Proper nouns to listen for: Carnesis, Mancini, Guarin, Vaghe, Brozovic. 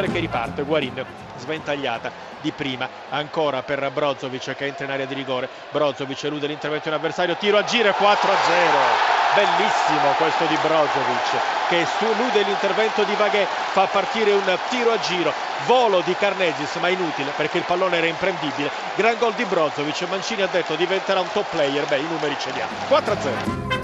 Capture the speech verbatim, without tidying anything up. battere che riparte. Guarin sventagliata di prima, ancora per Brozovic che entra in area di rigore. Brozovic elude l'intervento di un avversario, tiro a giro, quattro a zero. Bellissimo questo di Brozovic che elude l'intervento di Vaghe, fa partire un tiro a giro, volo di Carnesis ma inutile perché il pallone era imprendibile. Gran gol di Brozovic, Mancini ha detto diventerà un top player, beh i numeri ce li ha. quattro a zero.